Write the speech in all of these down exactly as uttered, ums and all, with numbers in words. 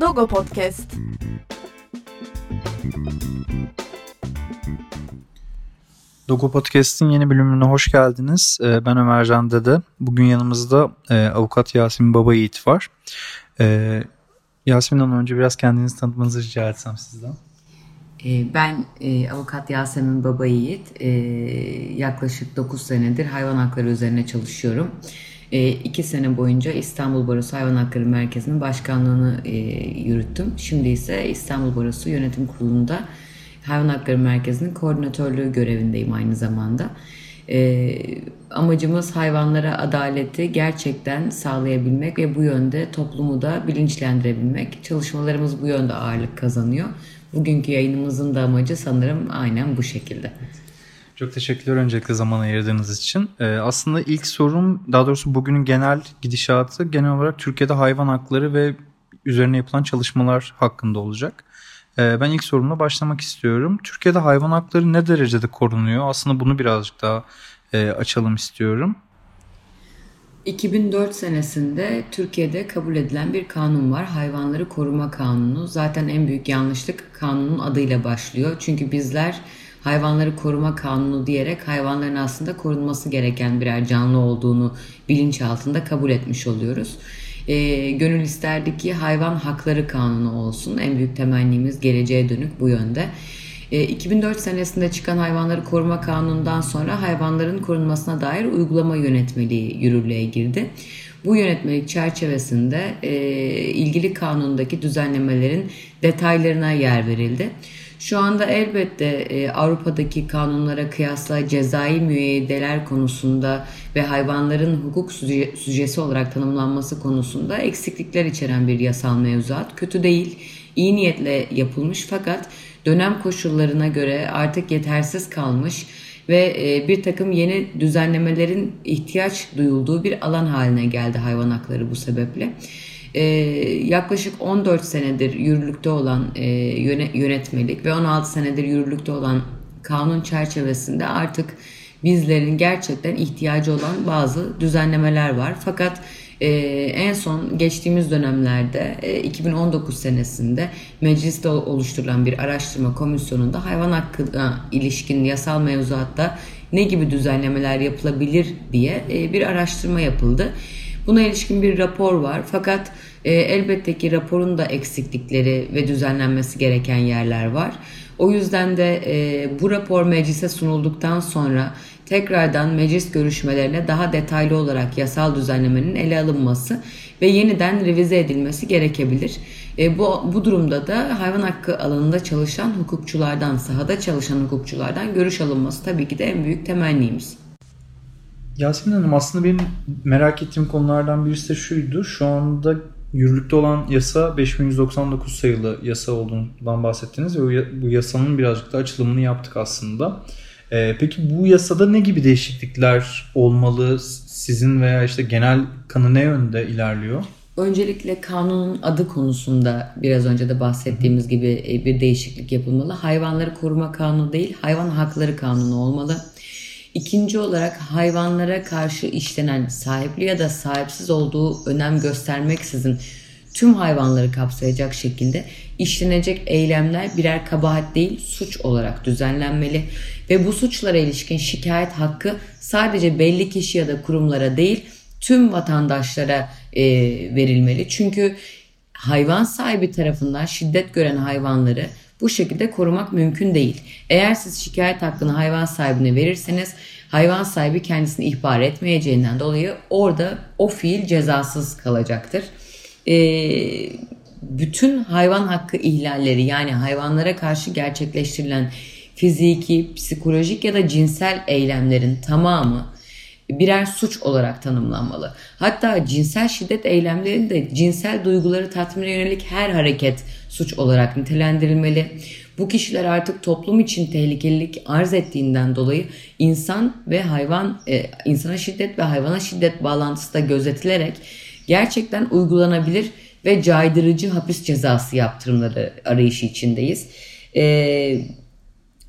Doğo Podcast. Doğo Podcast'in yeni bölümüne hoş geldiniz. Ben Ömer Candadı. Bugün yanımızda avukat Yasemin Baba Yiğit var. Yasemin Hanım, önce biraz kendinizi tanıtmanızı rica etsem sizden. Ben avukat Yasemin Baba Yiğit. Yaklaşık dokuz senedir hayvan hakları üzerine çalışıyorum. iki sene boyunca İstanbul Barosu Hayvan Hakları Merkezi'nin başkanlığını yürüttüm. Şimdi ise İstanbul Barosu Yönetim Kurulu'nda Hayvan Hakları Merkezi'nin koordinatörlüğü görevindeyim aynı zamanda. Amacımız hayvanlara adaleti gerçekten sağlayabilmek ve bu yönde toplumu da bilinçlendirebilmek. Çalışmalarımız bu yönde ağırlık kazanıyor. Bugünkü yayınımızın da amacı sanırım aynen bu şekilde. Çok teşekkürler öncelikle zaman ayırdığınız için. Ee, aslında ilk sorum, daha doğrusu bugünün genel gidişatı genel olarak Türkiye'de hayvan hakları ve üzerine yapılan çalışmalar hakkında olacak. Ee, ben ilk sorumla başlamak istiyorum. Türkiye'de hayvan hakları ne derecede korunuyor? Aslında bunu birazcık daha e, açalım istiyorum. iki bin dört senesinde Türkiye'de kabul edilen bir kanun var. Hayvanları Koruma Kanunu. Zaten en büyük yanlışlık kanunun adıyla başlıyor. Çünkü bizler hayvanları koruma kanunu diyerek hayvanların aslında korunması gereken birer canlı olduğunu bilinçaltında kabul etmiş oluyoruz. E, gönül isterdi ki Hayvan Hakları Kanunu olsun. En büyük temennimiz geleceğe dönük bu yönde. E, iki bin dört senesinde çıkan Hayvanları Koruma Kanunu'ndan sonra hayvanların korunmasına dair uygulama yönetmeliği yürürlüğe girdi. Bu yönetmelik çerçevesinde e, ilgili kanundaki düzenlemelerin detaylarına yer verildi. Şu anda elbette e, Avrupa'daki kanunlara kıyasla cezai müeyyideler konusunda ve hayvanların hukuk süje, süjesi olarak tanımlanması konusunda eksiklikler içeren bir yasal mevzuat. Kötü değil, iyi niyetle yapılmış fakat dönem koşullarına göre artık yetersiz kalmış ve e, bir takım yeni düzenlemelerin ihtiyaç duyulduğu bir alan haline geldi hayvan hakları bu sebeple. Ee, yaklaşık on dört senedir yürürlükte olan e, yönetmelik ve on altı senedir yürürlükte olan kanun çerçevesinde artık bizlerin gerçekten ihtiyacı olan bazı düzenlemeler var. Fakat e, en son geçtiğimiz dönemlerde e, iki bin on dokuz senesinde mecliste oluşturulan bir araştırma komisyonunda hayvan hakkına ilişkin yasal mevzuatta ne gibi düzenlemeler yapılabilir diye e, bir araştırma yapıldı. Buna ilişkin bir rapor var fakat e, elbette ki raporun da eksiklikleri ve düzenlenmesi gereken yerler var. O yüzden de e, bu rapor meclise sunulduktan sonra tekrardan meclis görüşmelerine daha detaylı olarak yasal düzenlemenin ele alınması ve yeniden revize edilmesi gerekebilir. E, bu, bu durumda da hayvan hakkı alanında çalışan hukukçulardan, sahada çalışan hukukçulardan görüş alınması tabii ki de en büyük temennimiz. Yasemin Hanım, aslında benim merak ettiğim konulardan birisi de şuydu. Şu anda yürürlükte olan yasa beş bin yüz doksan dokuz sayılı yasa olduğundan bahsettiniz ve bu yasanın birazcık da açılımını yaptık aslında. Ee, peki bu yasada ne gibi değişiklikler olmalı? Sizin veya işte genel kanı ne yönde ilerliyor? Öncelikle kanunun adı konusunda biraz önce de bahsettiğimiz gibi bir değişiklik yapılmalı. Hayvanları Koruma Kanunu değil, Hayvan Hakları Kanunu olmalı. İkinci olarak hayvanlara karşı işlenen sahipli ya da sahipsiz olduğu önem göstermeksizin tüm hayvanları kapsayacak şekilde işlenecek eylemler birer kabahat değil suç olarak düzenlenmeli ve bu suçlara ilişkin şikayet hakkı sadece belli kişi ya da kurumlara değil tüm vatandaşlara e, verilmeli. Çünkü hayvan sahibi tarafından şiddet gören hayvanları bu şekilde korumak mümkün değil. Eğer siz şikayet hakkını hayvan sahibine verirseniz hayvan sahibi kendisini ihbar etmeyeceğinden dolayı orada o fiil cezasız kalacaktır. Ee, bütün hayvan hakkı ihlalleri, yani hayvanlara karşı gerçekleştirilen fiziki, psikolojik ya da cinsel eylemlerin tamamı birer suç olarak tanımlanmalı. Hatta cinsel şiddet eylemlerinde cinsel duyguları tatmine yönelik her hareket suç olarak nitelendirilmeli. Bu kişiler artık toplum için tehlikelilik arz ettiğinden dolayı insan ve hayvan, e, insana şiddet ve hayvana şiddet bağlantısı da gözetilerek gerçekten uygulanabilir ve caydırıcı hapis cezası yaptırımları arayışı içindeyiz. E,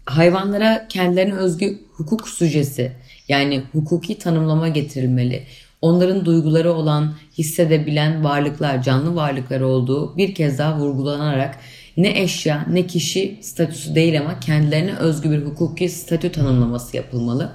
hayvanlara kendilerine özgü hukuk süjesi, yani hukuki tanımlama getirilmeli. onların duyguları olan, hissedebilen varlıklar, canlı varlıklar olduğu bir kez daha vurgulanarak ne eşya ne kişi statüsü değil ama kendilerine özgü bir hukuki statü tanımlaması yapılmalı.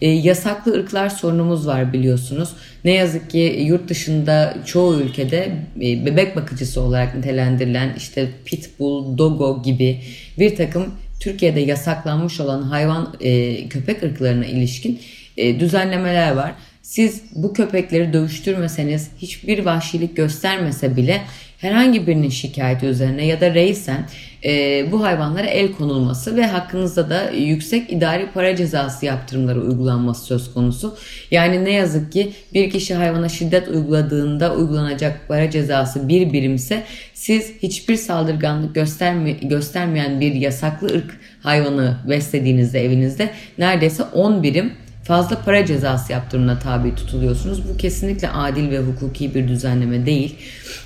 E, yasaklı ırklar sorunumuz var biliyorsunuz. Ne yazık ki yurt dışında çoğu ülkede e, bebek bakıcısı olarak nitelendirilen işte pitbull, dogo gibi bir takım Türkiye'de yasaklanmış olan hayvan e, köpek ırklarına ilişkin e, düzenlemeler var. Siz bu köpekleri dövüştürmeseniz, hiçbir vahşilik göstermese bile herhangi birinin şikayeti üzerine ya da reisen e, bu hayvanlara el konulması ve hakkınızda da yüksek idari para cezası yaptırımları uygulanması söz konusu. Yani ne yazık ki bir kişi hayvana şiddet uyguladığında uygulanacak para cezası bir birimse, siz hiçbir saldırganlık gösterme, göstermeyen bir yasaklı ırk hayvanı beslediğinizde evinizde neredeyse on birim fazla para cezası yaptırımına tabi tutuluyorsunuz. Bu kesinlikle adil ve hukuki bir düzenleme değil.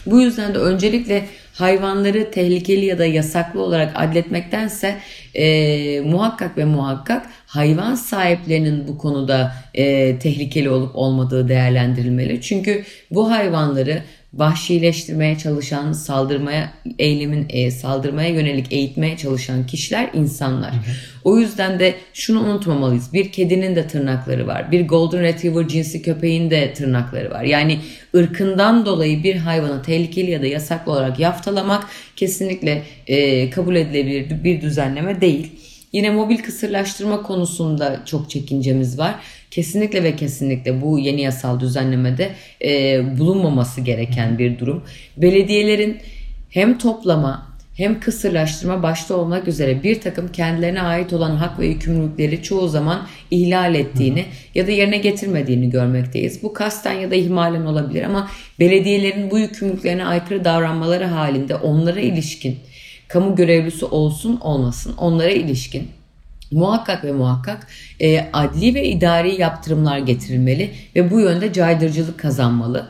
Bu yüzden de öncelikle hayvanları tehlikeli ya da yasaklı olarak adletmektense e, muhakkak ve muhakkak hayvan sahiplerinin bu konuda e, tehlikeli olup olmadığı değerlendirilmeli. Çünkü bu hayvanları vahşileştirmeye çalışan, saldırmaya eğilimin e, saldırmaya yönelik eğitmeye çalışan kişiler insanlar. Hı hı. O yüzden de şunu unutmamalıyız. Bir kedinin de tırnakları var. Bir Golden Retriever cinsi köpeğin de tırnakları var. Yani ırkından dolayı bir hayvanı tehlikeli ya da yasaklı olarak yaftalamak kesinlikle e, kabul edilebilir bir düzenleme değil. Yine mobil kısırlaştırma konusunda çok çekincemiz var. Kesinlikle ve kesinlikle bu yeni yasal düzenlemede e, bulunmaması gereken bir durum. Belediyelerin hem toplama hem kısırlaştırma başta olmak üzere bir takım kendilerine ait olan hak ve yükümlülükleri çoğu zaman ihlal ettiğini Hı. ya da yerine getirmediğini görmekteyiz. Bu kasten ya da ihmalen olabilir ama belediyelerin bu yükümlülüklerine aykırı davranmaları halinde onlara ilişkin, kamu görevlisi olsun olmasın onlara ilişkin muhakkak ve muhakkak e, adli ve idari yaptırımlar getirilmeli ve bu yönde caydırıcılık kazanmalı.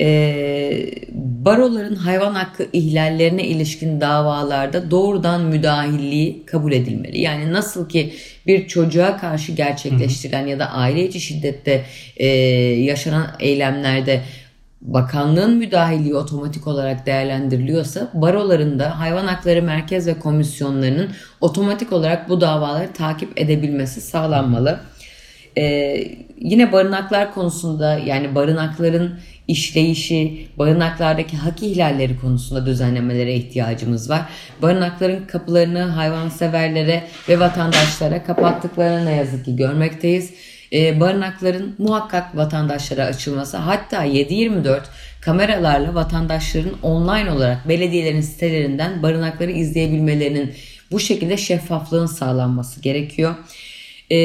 E, baroların hayvan hakkı ihlallerine ilişkin davalarda doğrudan müdahilliği kabul edilmeli. Yani nasıl ki bir çocuğa karşı gerçekleştirilen ya da aile içi şiddette e, yaşanan eylemlerde bakanlığın müdahilliği otomatik olarak değerlendiriliyorsa, baroların da hayvan hakları merkez ve komisyonlarının otomatik olarak bu davaları takip edebilmesi sağlanmalı. Ee, yine barınaklar konusunda, yani barınakların işleyişi, barınaklardaki hak ihlalleri konusunda düzenlemelere ihtiyacımız var. Barınakların kapılarını hayvanseverlere ve vatandaşlara kapattıklarını ne yazık ki görmekteyiz. Ee, barınakların muhakkak vatandaşlara açılması, hatta yedi yirmi dört kameralarla vatandaşların online olarak belediyelerin sitelerinden barınakları izleyebilmelerinin, bu şekilde şeffaflığın sağlanması gerekiyor. Ee,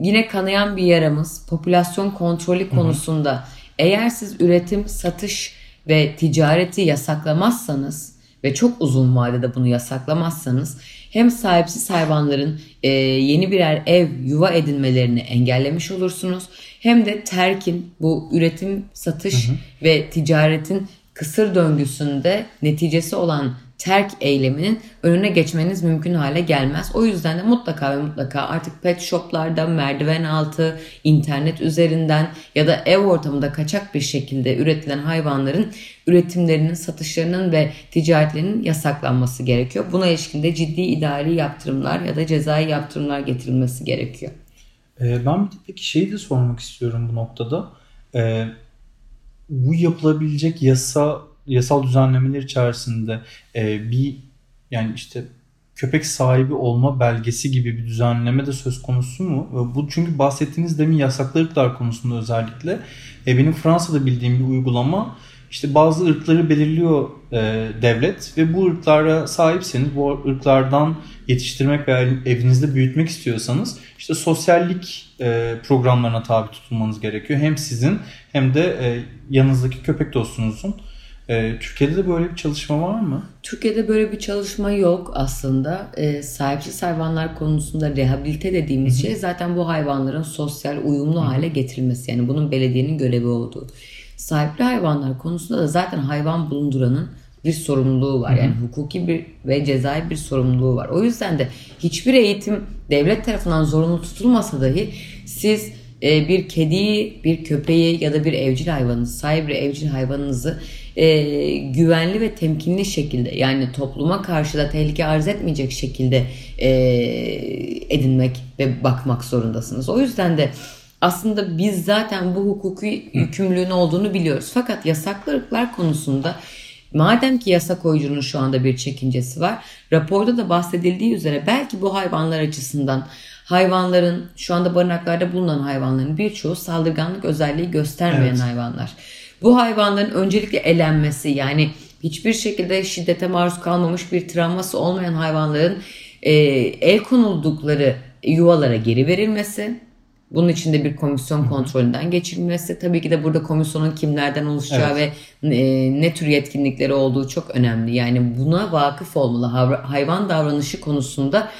yine kanayan bir yaramız popülasyon kontrolü konusunda. Hı hı. Eğer siz üretim, satış ve ticareti yasaklamazsanız ve çok uzun vadede bunu yasaklamazsanız, hem sahipsiz hayvanların e, yeni birer ev, yuva edinmelerini engellemiş olursunuz, hem de terkin, bu üretim, satış hı hı. ve ticaretin kısır döngüsünde neticesi olan terk eyleminin önüne geçmeniz mümkün hale gelmez. O yüzden de mutlaka ve mutlaka artık pet shoplarda, merdiven altı, internet üzerinden ya da ev ortamında kaçak bir şekilde üretilen hayvanların üretimlerinin, satışlarının ve ticaretlerinin yasaklanması gerekiyor. Buna ilişkin de ciddi idari yaptırımlar ya da cezai yaptırımlar getirilmesi gerekiyor. Ee, ben bir de peki şeyi de sormak istiyorum bu noktada. Ee, bu yapılabilecek yasa yasal düzenlemeler içerisinde e, bir yani işte köpek sahibi olma belgesi gibi bir düzenleme de söz konusu mu? Bu çünkü bahsettiğiniz demin yasaklı ırklar konusunda özellikle e, benim Fransa'da bildiğim bir uygulama, işte bazı ırkları belirliyor e, devlet ve bu ırklara sahipseniz, bu ırklardan yetiştirmek veya evinizde büyütmek istiyorsanız işte sosyallik e, programlarına tabi tutulmanız gerekiyor. Hem sizin hem de e, yanınızdaki köpek dostunuzun. Türkiye'de de böyle bir çalışma var mı? Türkiye'de böyle bir çalışma yok aslında. E, sahipsiz hayvanlar konusunda rehabilite dediğimiz Hı-hı. şey zaten bu hayvanların sosyal uyumlu Hı-hı. hale getirilmesi. Yani bunun belediyenin görevi olduğu. Sahipli hayvanlar konusunda da zaten hayvan bulunduranın bir sorumluluğu var. Hı-hı. Yani hukuki bir ve cezai bir sorumluluğu var. O yüzden de hiçbir eğitim devlet tarafından zorunlu tutulmasa dahi siz e, bir kediyi, bir köpeği ya da bir evcil hayvanınızı, sahibi evcil hayvanınızı e, güvenli ve temkinli şekilde, yani topluma karşı da tehlike arz etmeyecek şekilde e, edinmek ve bakmak zorundasınız. O yüzden de aslında biz zaten bu hukuki yükümlülüğün olduğunu biliyoruz. Fakat yasaklı ırklar konusunda madem ki yasa koyucunun şu anda bir çekincesi var, raporda da bahsedildiği üzere belki bu hayvanlar açısından hayvanların, şu anda barınaklarda bulunan hayvanların birçoğu saldırganlık özelliği göstermeyen evet. hayvanlar. Bu hayvanların öncelikle elenmesi, yani hiçbir şekilde şiddete maruz kalmamış, bir travması olmayan hayvanların e, el konuldukları yuvalara geri verilmesi. Bunun için de bir komisyon kontrolünden geçirilmesi. Tabii ki de burada komisyonun kimlerden oluşacağı evet. ve e, ne tür yetkinlikleri olduğu çok önemli. Yani buna vakıf olmalı. Hayvan davranışı konusunda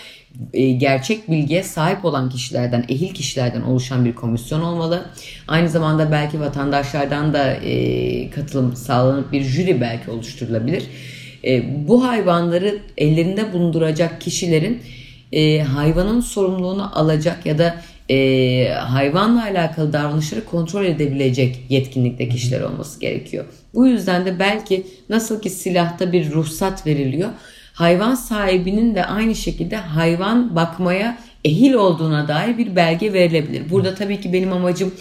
e, gerçek bilgiye sahip olan kişilerden, ehil kişilerden oluşan bir komisyon olmalı. Aynı zamanda belki vatandaşlardan da e, katılım sağlanıp bir jüri belki oluşturulabilir. E, bu hayvanları ellerinde bulunduracak kişilerin e, hayvanın sorumluluğunu alacak ya da Ee, hayvanla alakalı davranışları kontrol edebilecek yetkinlikte kişiler olması gerekiyor. Bu yüzden de belki nasıl ki silahta bir ruhsat veriliyor, hayvan sahibinin de aynı şekilde hayvan bakmaya ehil olduğuna dair bir belge verilebilir. Burada tabii ki benim amacım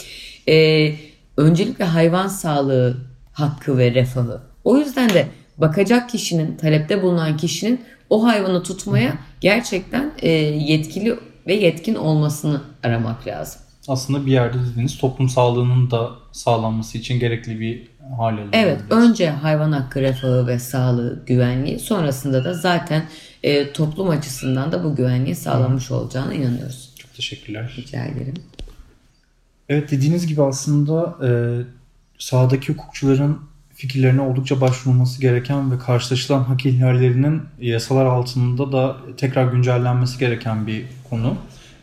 e, öncelikle hayvan sağlığı, hakkı ve refahı. O yüzden de bakacak kişinin, talepte bulunan kişinin o hayvanı tutmaya gerçekten e, yetkili ve yetkin olmasını aramak lazım. Aslında bir yerde dediğiniz toplum sağlığının da sağlanması için gerekli bir hale. Evet, önce hayvan hakkı, refahı ve sağlığı, güvenliği, sonrasında da zaten e, toplum açısından da bu güvenliği sağlanmış olacağına inanıyoruz. Çok teşekkürler. Rica ederim. Evet, dediğiniz gibi aslında e, sahadaki hukukçuların fikirlerine oldukça başvurulması gereken ve karşılaşılan hak ihlallerinin yasalar altında da tekrar güncellenmesi gereken bir konu.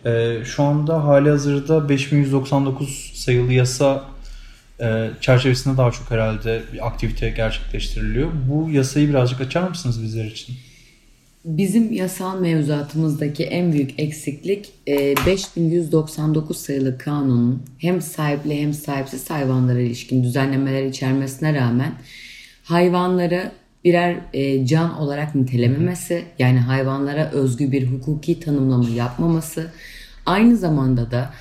Ee, şu anda halihazırda beş bin yüz doksan dokuz sayılı yasa e, çerçevesinde daha çok herhalde bir aktivite gerçekleştiriliyor. Bu yasayı birazcık açar mısınız bizler için? Bizim yasal mevzuatımızdaki en büyük eksiklik beş bin yüz doksan dokuz sayılı kanunun hem sahipli hem sahipsiz hayvanlara ilişkin düzenlemeler içermesine rağmen hayvanları birer can olarak nitelememesi, yani hayvanlara özgü bir hukuki tanımlama yapmaması, aynı zamanda da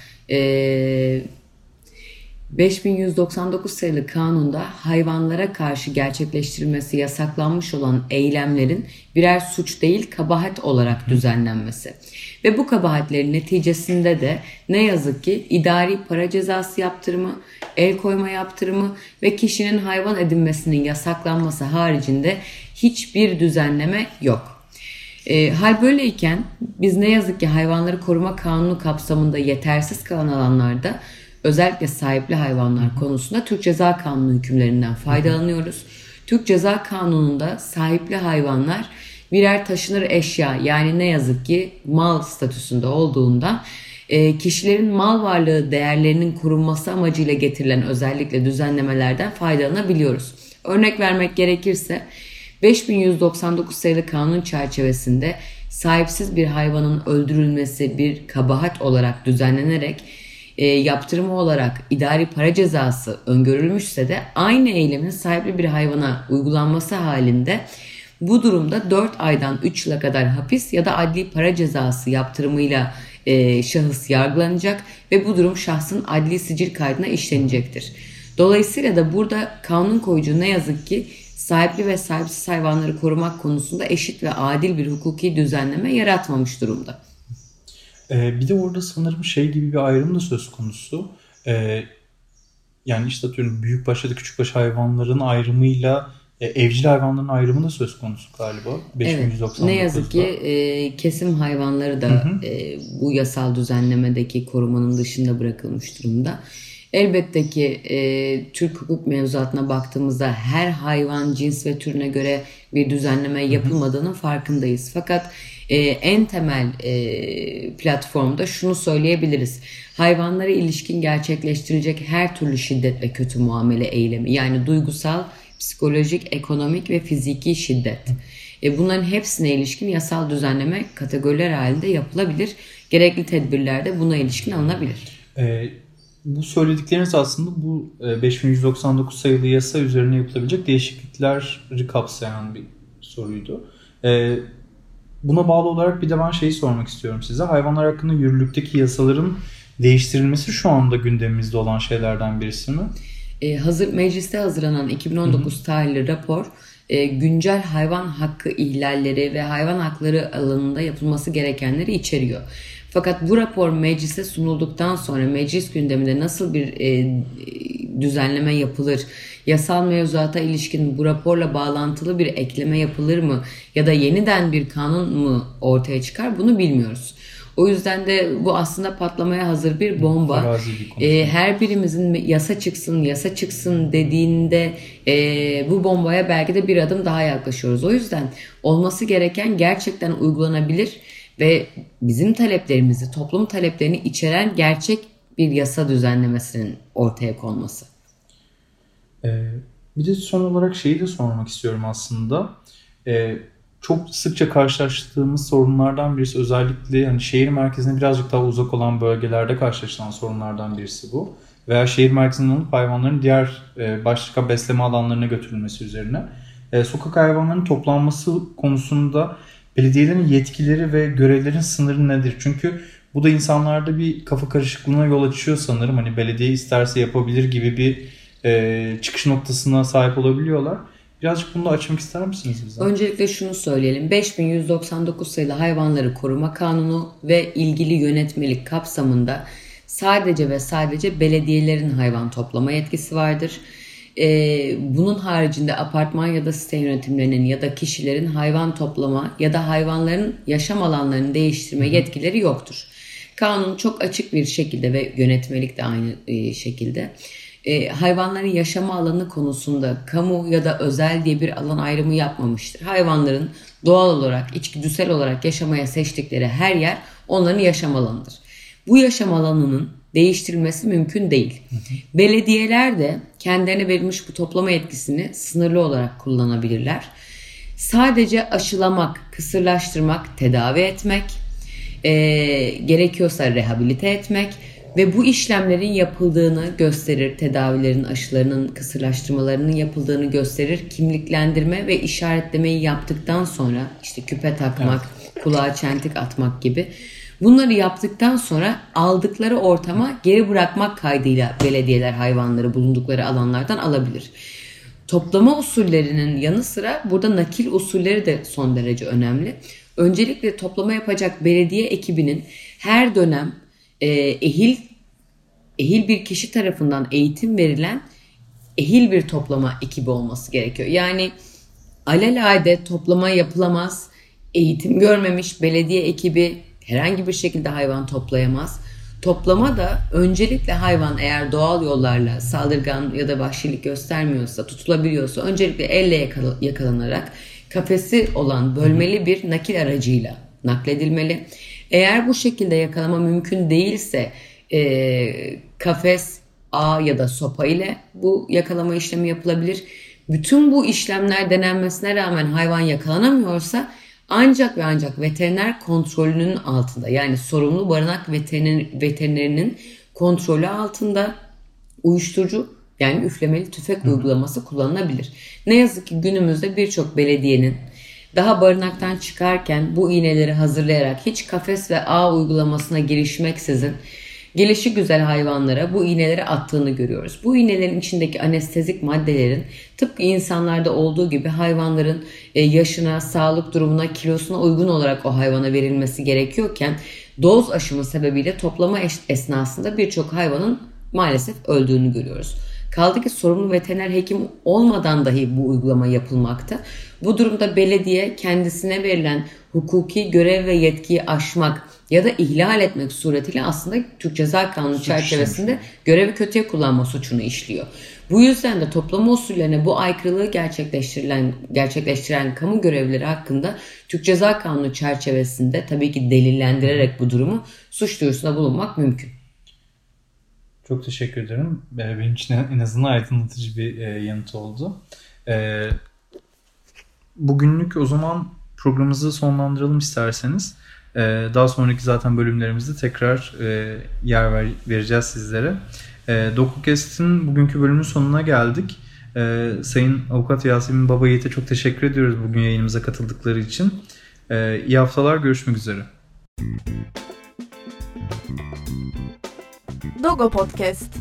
beş bin yüz doksan dokuz sayılı kanunda hayvanlara karşı gerçekleştirilmesi yasaklanmış olan eylemlerin birer suç değil kabahat olarak düzenlenmesi. Ve bu kabahatlerin neticesinde de ne yazık ki idari para cezası yaptırımı, el koyma yaptırımı ve kişinin hayvan edinmesinin yasaklanması haricinde hiçbir düzenleme yok. E, hal böyleyken biz ne yazık ki Hayvanları Koruma Kanunu kapsamında yetersiz kalan alanlarda özellikle sahipli hayvanlar konusunda Türk Ceza Kanunu hükümlerinden faydalanıyoruz. Türk Ceza Kanunu'nda sahipli hayvanlar birer taşınır eşya, yani ne yazık ki mal statüsünde olduğundan kişilerin mal varlığı değerlerinin korunması amacıyla getirilen özellikle düzenlemelerden faydalanabiliyoruz. Örnek vermek gerekirse beş bin yüz doksan dokuz sayılı kanun çerçevesinde sahipsiz bir hayvanın öldürülmesi bir kabahat olarak düzenlenerek E, yaptırımı olarak idari para cezası öngörülmüşse de aynı eylemin sahipli bir hayvana uygulanması halinde bu durumda dört aydan üç yıla kadar hapis ya da adli para cezası yaptırımıyla e, şahıs yargılanacak ve bu durum şahsın adli sicil kaydına işlenecektir. Dolayısıyla da burada kanun koyucu ne yazık ki sahipli ve sahipsiz hayvanları korumak konusunda eşit ve adil bir hukuki düzenleme yaratmamış durumda. Bir de orada sanırım şey gibi bir ayrım da söz konusu. Ee, yani işte atıyorum büyükbaş ya da küçükbaş hayvanların ayrımıyla evcil hayvanların ayrımı da söz konusu galiba. beş bin yüz doksan dokuzda. Evet, ne yazık ki e, kesim hayvanları da hı hı. E, bu yasal düzenlemedeki korumanın dışında bırakılmış durumda. Elbette ki e, Türk hukuk mevzuatına baktığımızda her hayvan cins ve türüne göre bir düzenleme yapılmadığının farkındayız. Fakat e, en temel e, platformda şunu söyleyebiliriz. Hayvanlara ilişkin gerçekleştirilecek her türlü şiddet ve kötü muamele eylemi, yani duygusal, psikolojik, ekonomik ve fiziki şiddet. E, bunların hepsine ilişkin yasal düzenleme kategoriler halinde yapılabilir. Gerekli tedbirler de buna ilişkin alınabilir. Evet. bu söyledikleriniz aslında bu beş bin yüz doksan dokuz sayılı yasa üzerine yapılabilecek değişiklikleri kapsayan bir soruydu. Ee, buna bağlı olarak bir de ben şeyi sormak istiyorum size. Hayvanlar hakkında yürürlükteki yasaların değiştirilmesi şu anda gündemimizde olan şeylerden birisi mi? Ee, hazır mecliste hazırlanan iki bin on dokuz tarihli rapor e, güncel hayvan hakkı ihlalleri ve hayvan hakları alanında yapılması gerekenleri içeriyor. Fakat bu rapor meclise sunulduktan sonra meclis gündeminde nasıl bir e, düzenleme yapılır, yasal mevzuata ilişkin bu raporla bağlantılı bir ekleme yapılır mı ya da yeniden bir kanun mu ortaya çıkar, bunu bilmiyoruz. O yüzden de bu aslında patlamaya hazır bir bomba. Bir Her birimizin yasa çıksın, yasa çıksın dediğinde bu bombaya belki de bir adım daha yaklaşıyoruz. O yüzden olması gereken gerçekten uygulanabilir ve bizim taleplerimizi, toplum taleplerini içeren gerçek bir yasa düzenlemesinin ortaya konması. Bir de son olarak şeyi de sormak istiyorum aslında. Evet. Çok sıkça karşılaştığımız sorunlardan birisi, özellikle hani şehir merkezine birazcık daha uzak olan bölgelerde karşılaşılan sorunlardan birisi bu. Veya şehir merkezinden alıp hayvanların diğer e, başka besleme alanlarına götürülmesi üzerine. E, sokak hayvanlarının toplanması konusunda belediyelerin yetkileri ve görevlerin sınırı nedir? Çünkü bu da insanlarda bir kafa karışıklığına yol açıyor sanırım. Hani belediye isterse yapabilir gibi bir e, çıkış noktasına sahip olabiliyorlar. Birazcık bunu da açmak ister misiniz bize? Öncelikle şunu söyleyelim. beş bin yüz doksan dokuz sayılı Hayvanları Koruma Kanunu ve ilgili yönetmelik kapsamında sadece ve sadece belediyelerin hayvan toplama yetkisi vardır. Ee, bunun haricinde apartman ya da site yönetimlerinin ya da kişilerin hayvan toplama ya da hayvanların yaşam alanlarını değiştirme yetkileri yoktur. Kanun çok açık bir şekilde ve yönetmelik de aynı şekilde. E, hayvanların yaşama alanı konusunda kamu ya da özel diye bir alan ayrımı yapmamıştır. Hayvanların doğal olarak, içgüdüsel olarak yaşamaya seçtikleri her yer onların yaşam alanıdır. Bu yaşam alanının değiştirilmesi mümkün değil. Belediyeler de kendilerine verilmiş bu toplama yetkisini sınırlı olarak kullanabilirler. Sadece aşılamak, kısırlaştırmak, tedavi etmek, e, gerekiyorsa rehabilite etmek ve bu işlemlerin yapıldığını gösterir, tedavilerin, aşılarının, kısırlaştırmalarının yapıldığını gösterir. Kimliklendirme ve işaretlemeyi yaptıktan sonra, işte küpe takmak, evet, kulağa çentik atmak gibi. Bunları yaptıktan sonra aldıkları ortama geri bırakmak kaydıyla belediyeler hayvanları bulundukları alanlardan alabilir. Toplama usullerinin yanı sıra burada nakil usulleri de son derece önemli. Öncelikle toplama yapacak belediye ekibinin her dönem ehil ehil bir kişi tarafından eğitim verilen ehil bir toplama ekibi olması gerekiyor. Yani alelade toplama yapılamaz, eğitim görmemiş belediye ekibi herhangi bir şekilde hayvan toplayamaz. Toplama da öncelikle hayvan eğer doğal yollarla saldırgan ya da vahşilik göstermiyorsa, tutulabiliyorsa öncelikle elle yakalanarak kafesi olan bölmeli bir nakil aracıyla nakledilmeli. Eğer bu şekilde yakalama mümkün değilse e, kafes, ağ ya da sopa ile bu yakalama işlemi yapılabilir. Bütün bu işlemler denenmesine rağmen hayvan yakalanamıyorsa ancak ve ancak veteriner kontrolünün altında, yani sorumlu barınak veteriner, veterinerinin kontrolü altında uyuşturucu, yani üflemeli tüfek Hı-hı. uygulaması kullanılabilir. Ne yazık ki günümüzde birçok belediyenin daha barınaktan çıkarken bu iğneleri hazırlayarak hiç kafes ve ağ uygulamasına girişmeksizin gelişigüzel hayvanlara bu iğneleri attığını görüyoruz. Bu iğnelerin içindeki anestezik maddelerin tıpkı insanlarda olduğu gibi hayvanların yaşına, sağlık durumuna, kilosuna uygun olarak o hayvana verilmesi gerekiyorken doz aşımı sebebiyle toplama esnasında birçok hayvanın maalesef öldüğünü görüyoruz. Kaldı ki sorumlu veteriner hekim olmadan dahi bu uygulama yapılmakta. Bu durumda belediye kendisine verilen hukuki görev ve yetkiyi aşmak ya da ihlal etmek suretiyle aslında Türk Ceza Kanunu çerçevesinde görevi kötüye kullanma suçunu işliyor. Bu yüzden de toplama usullerine bu aykırılığı gerçekleştirilen, gerçekleştiren kamu görevlileri hakkında Türk Ceza Kanunu çerçevesinde tabii ki delillendirerek bu durumu suç duyurusunda bulunmak mümkün. Çok teşekkür ederim. Benim için en azından aydınlatıcı bir yanıt oldu. Bugünlük o zaman programımızı sonlandıralım isterseniz. Daha sonraki zaten bölümlerimizde tekrar yer vereceğiz sizlere. E, DokuCast'in bugünkü bölümünün sonuna geldik. E, Sayın Avukat Yasemin Baba Yiğit'e çok teşekkür ediyoruz bugün yayınımıza katıldıkları için. E, iyi haftalar, görüşmek üzere. Doğo Podcast.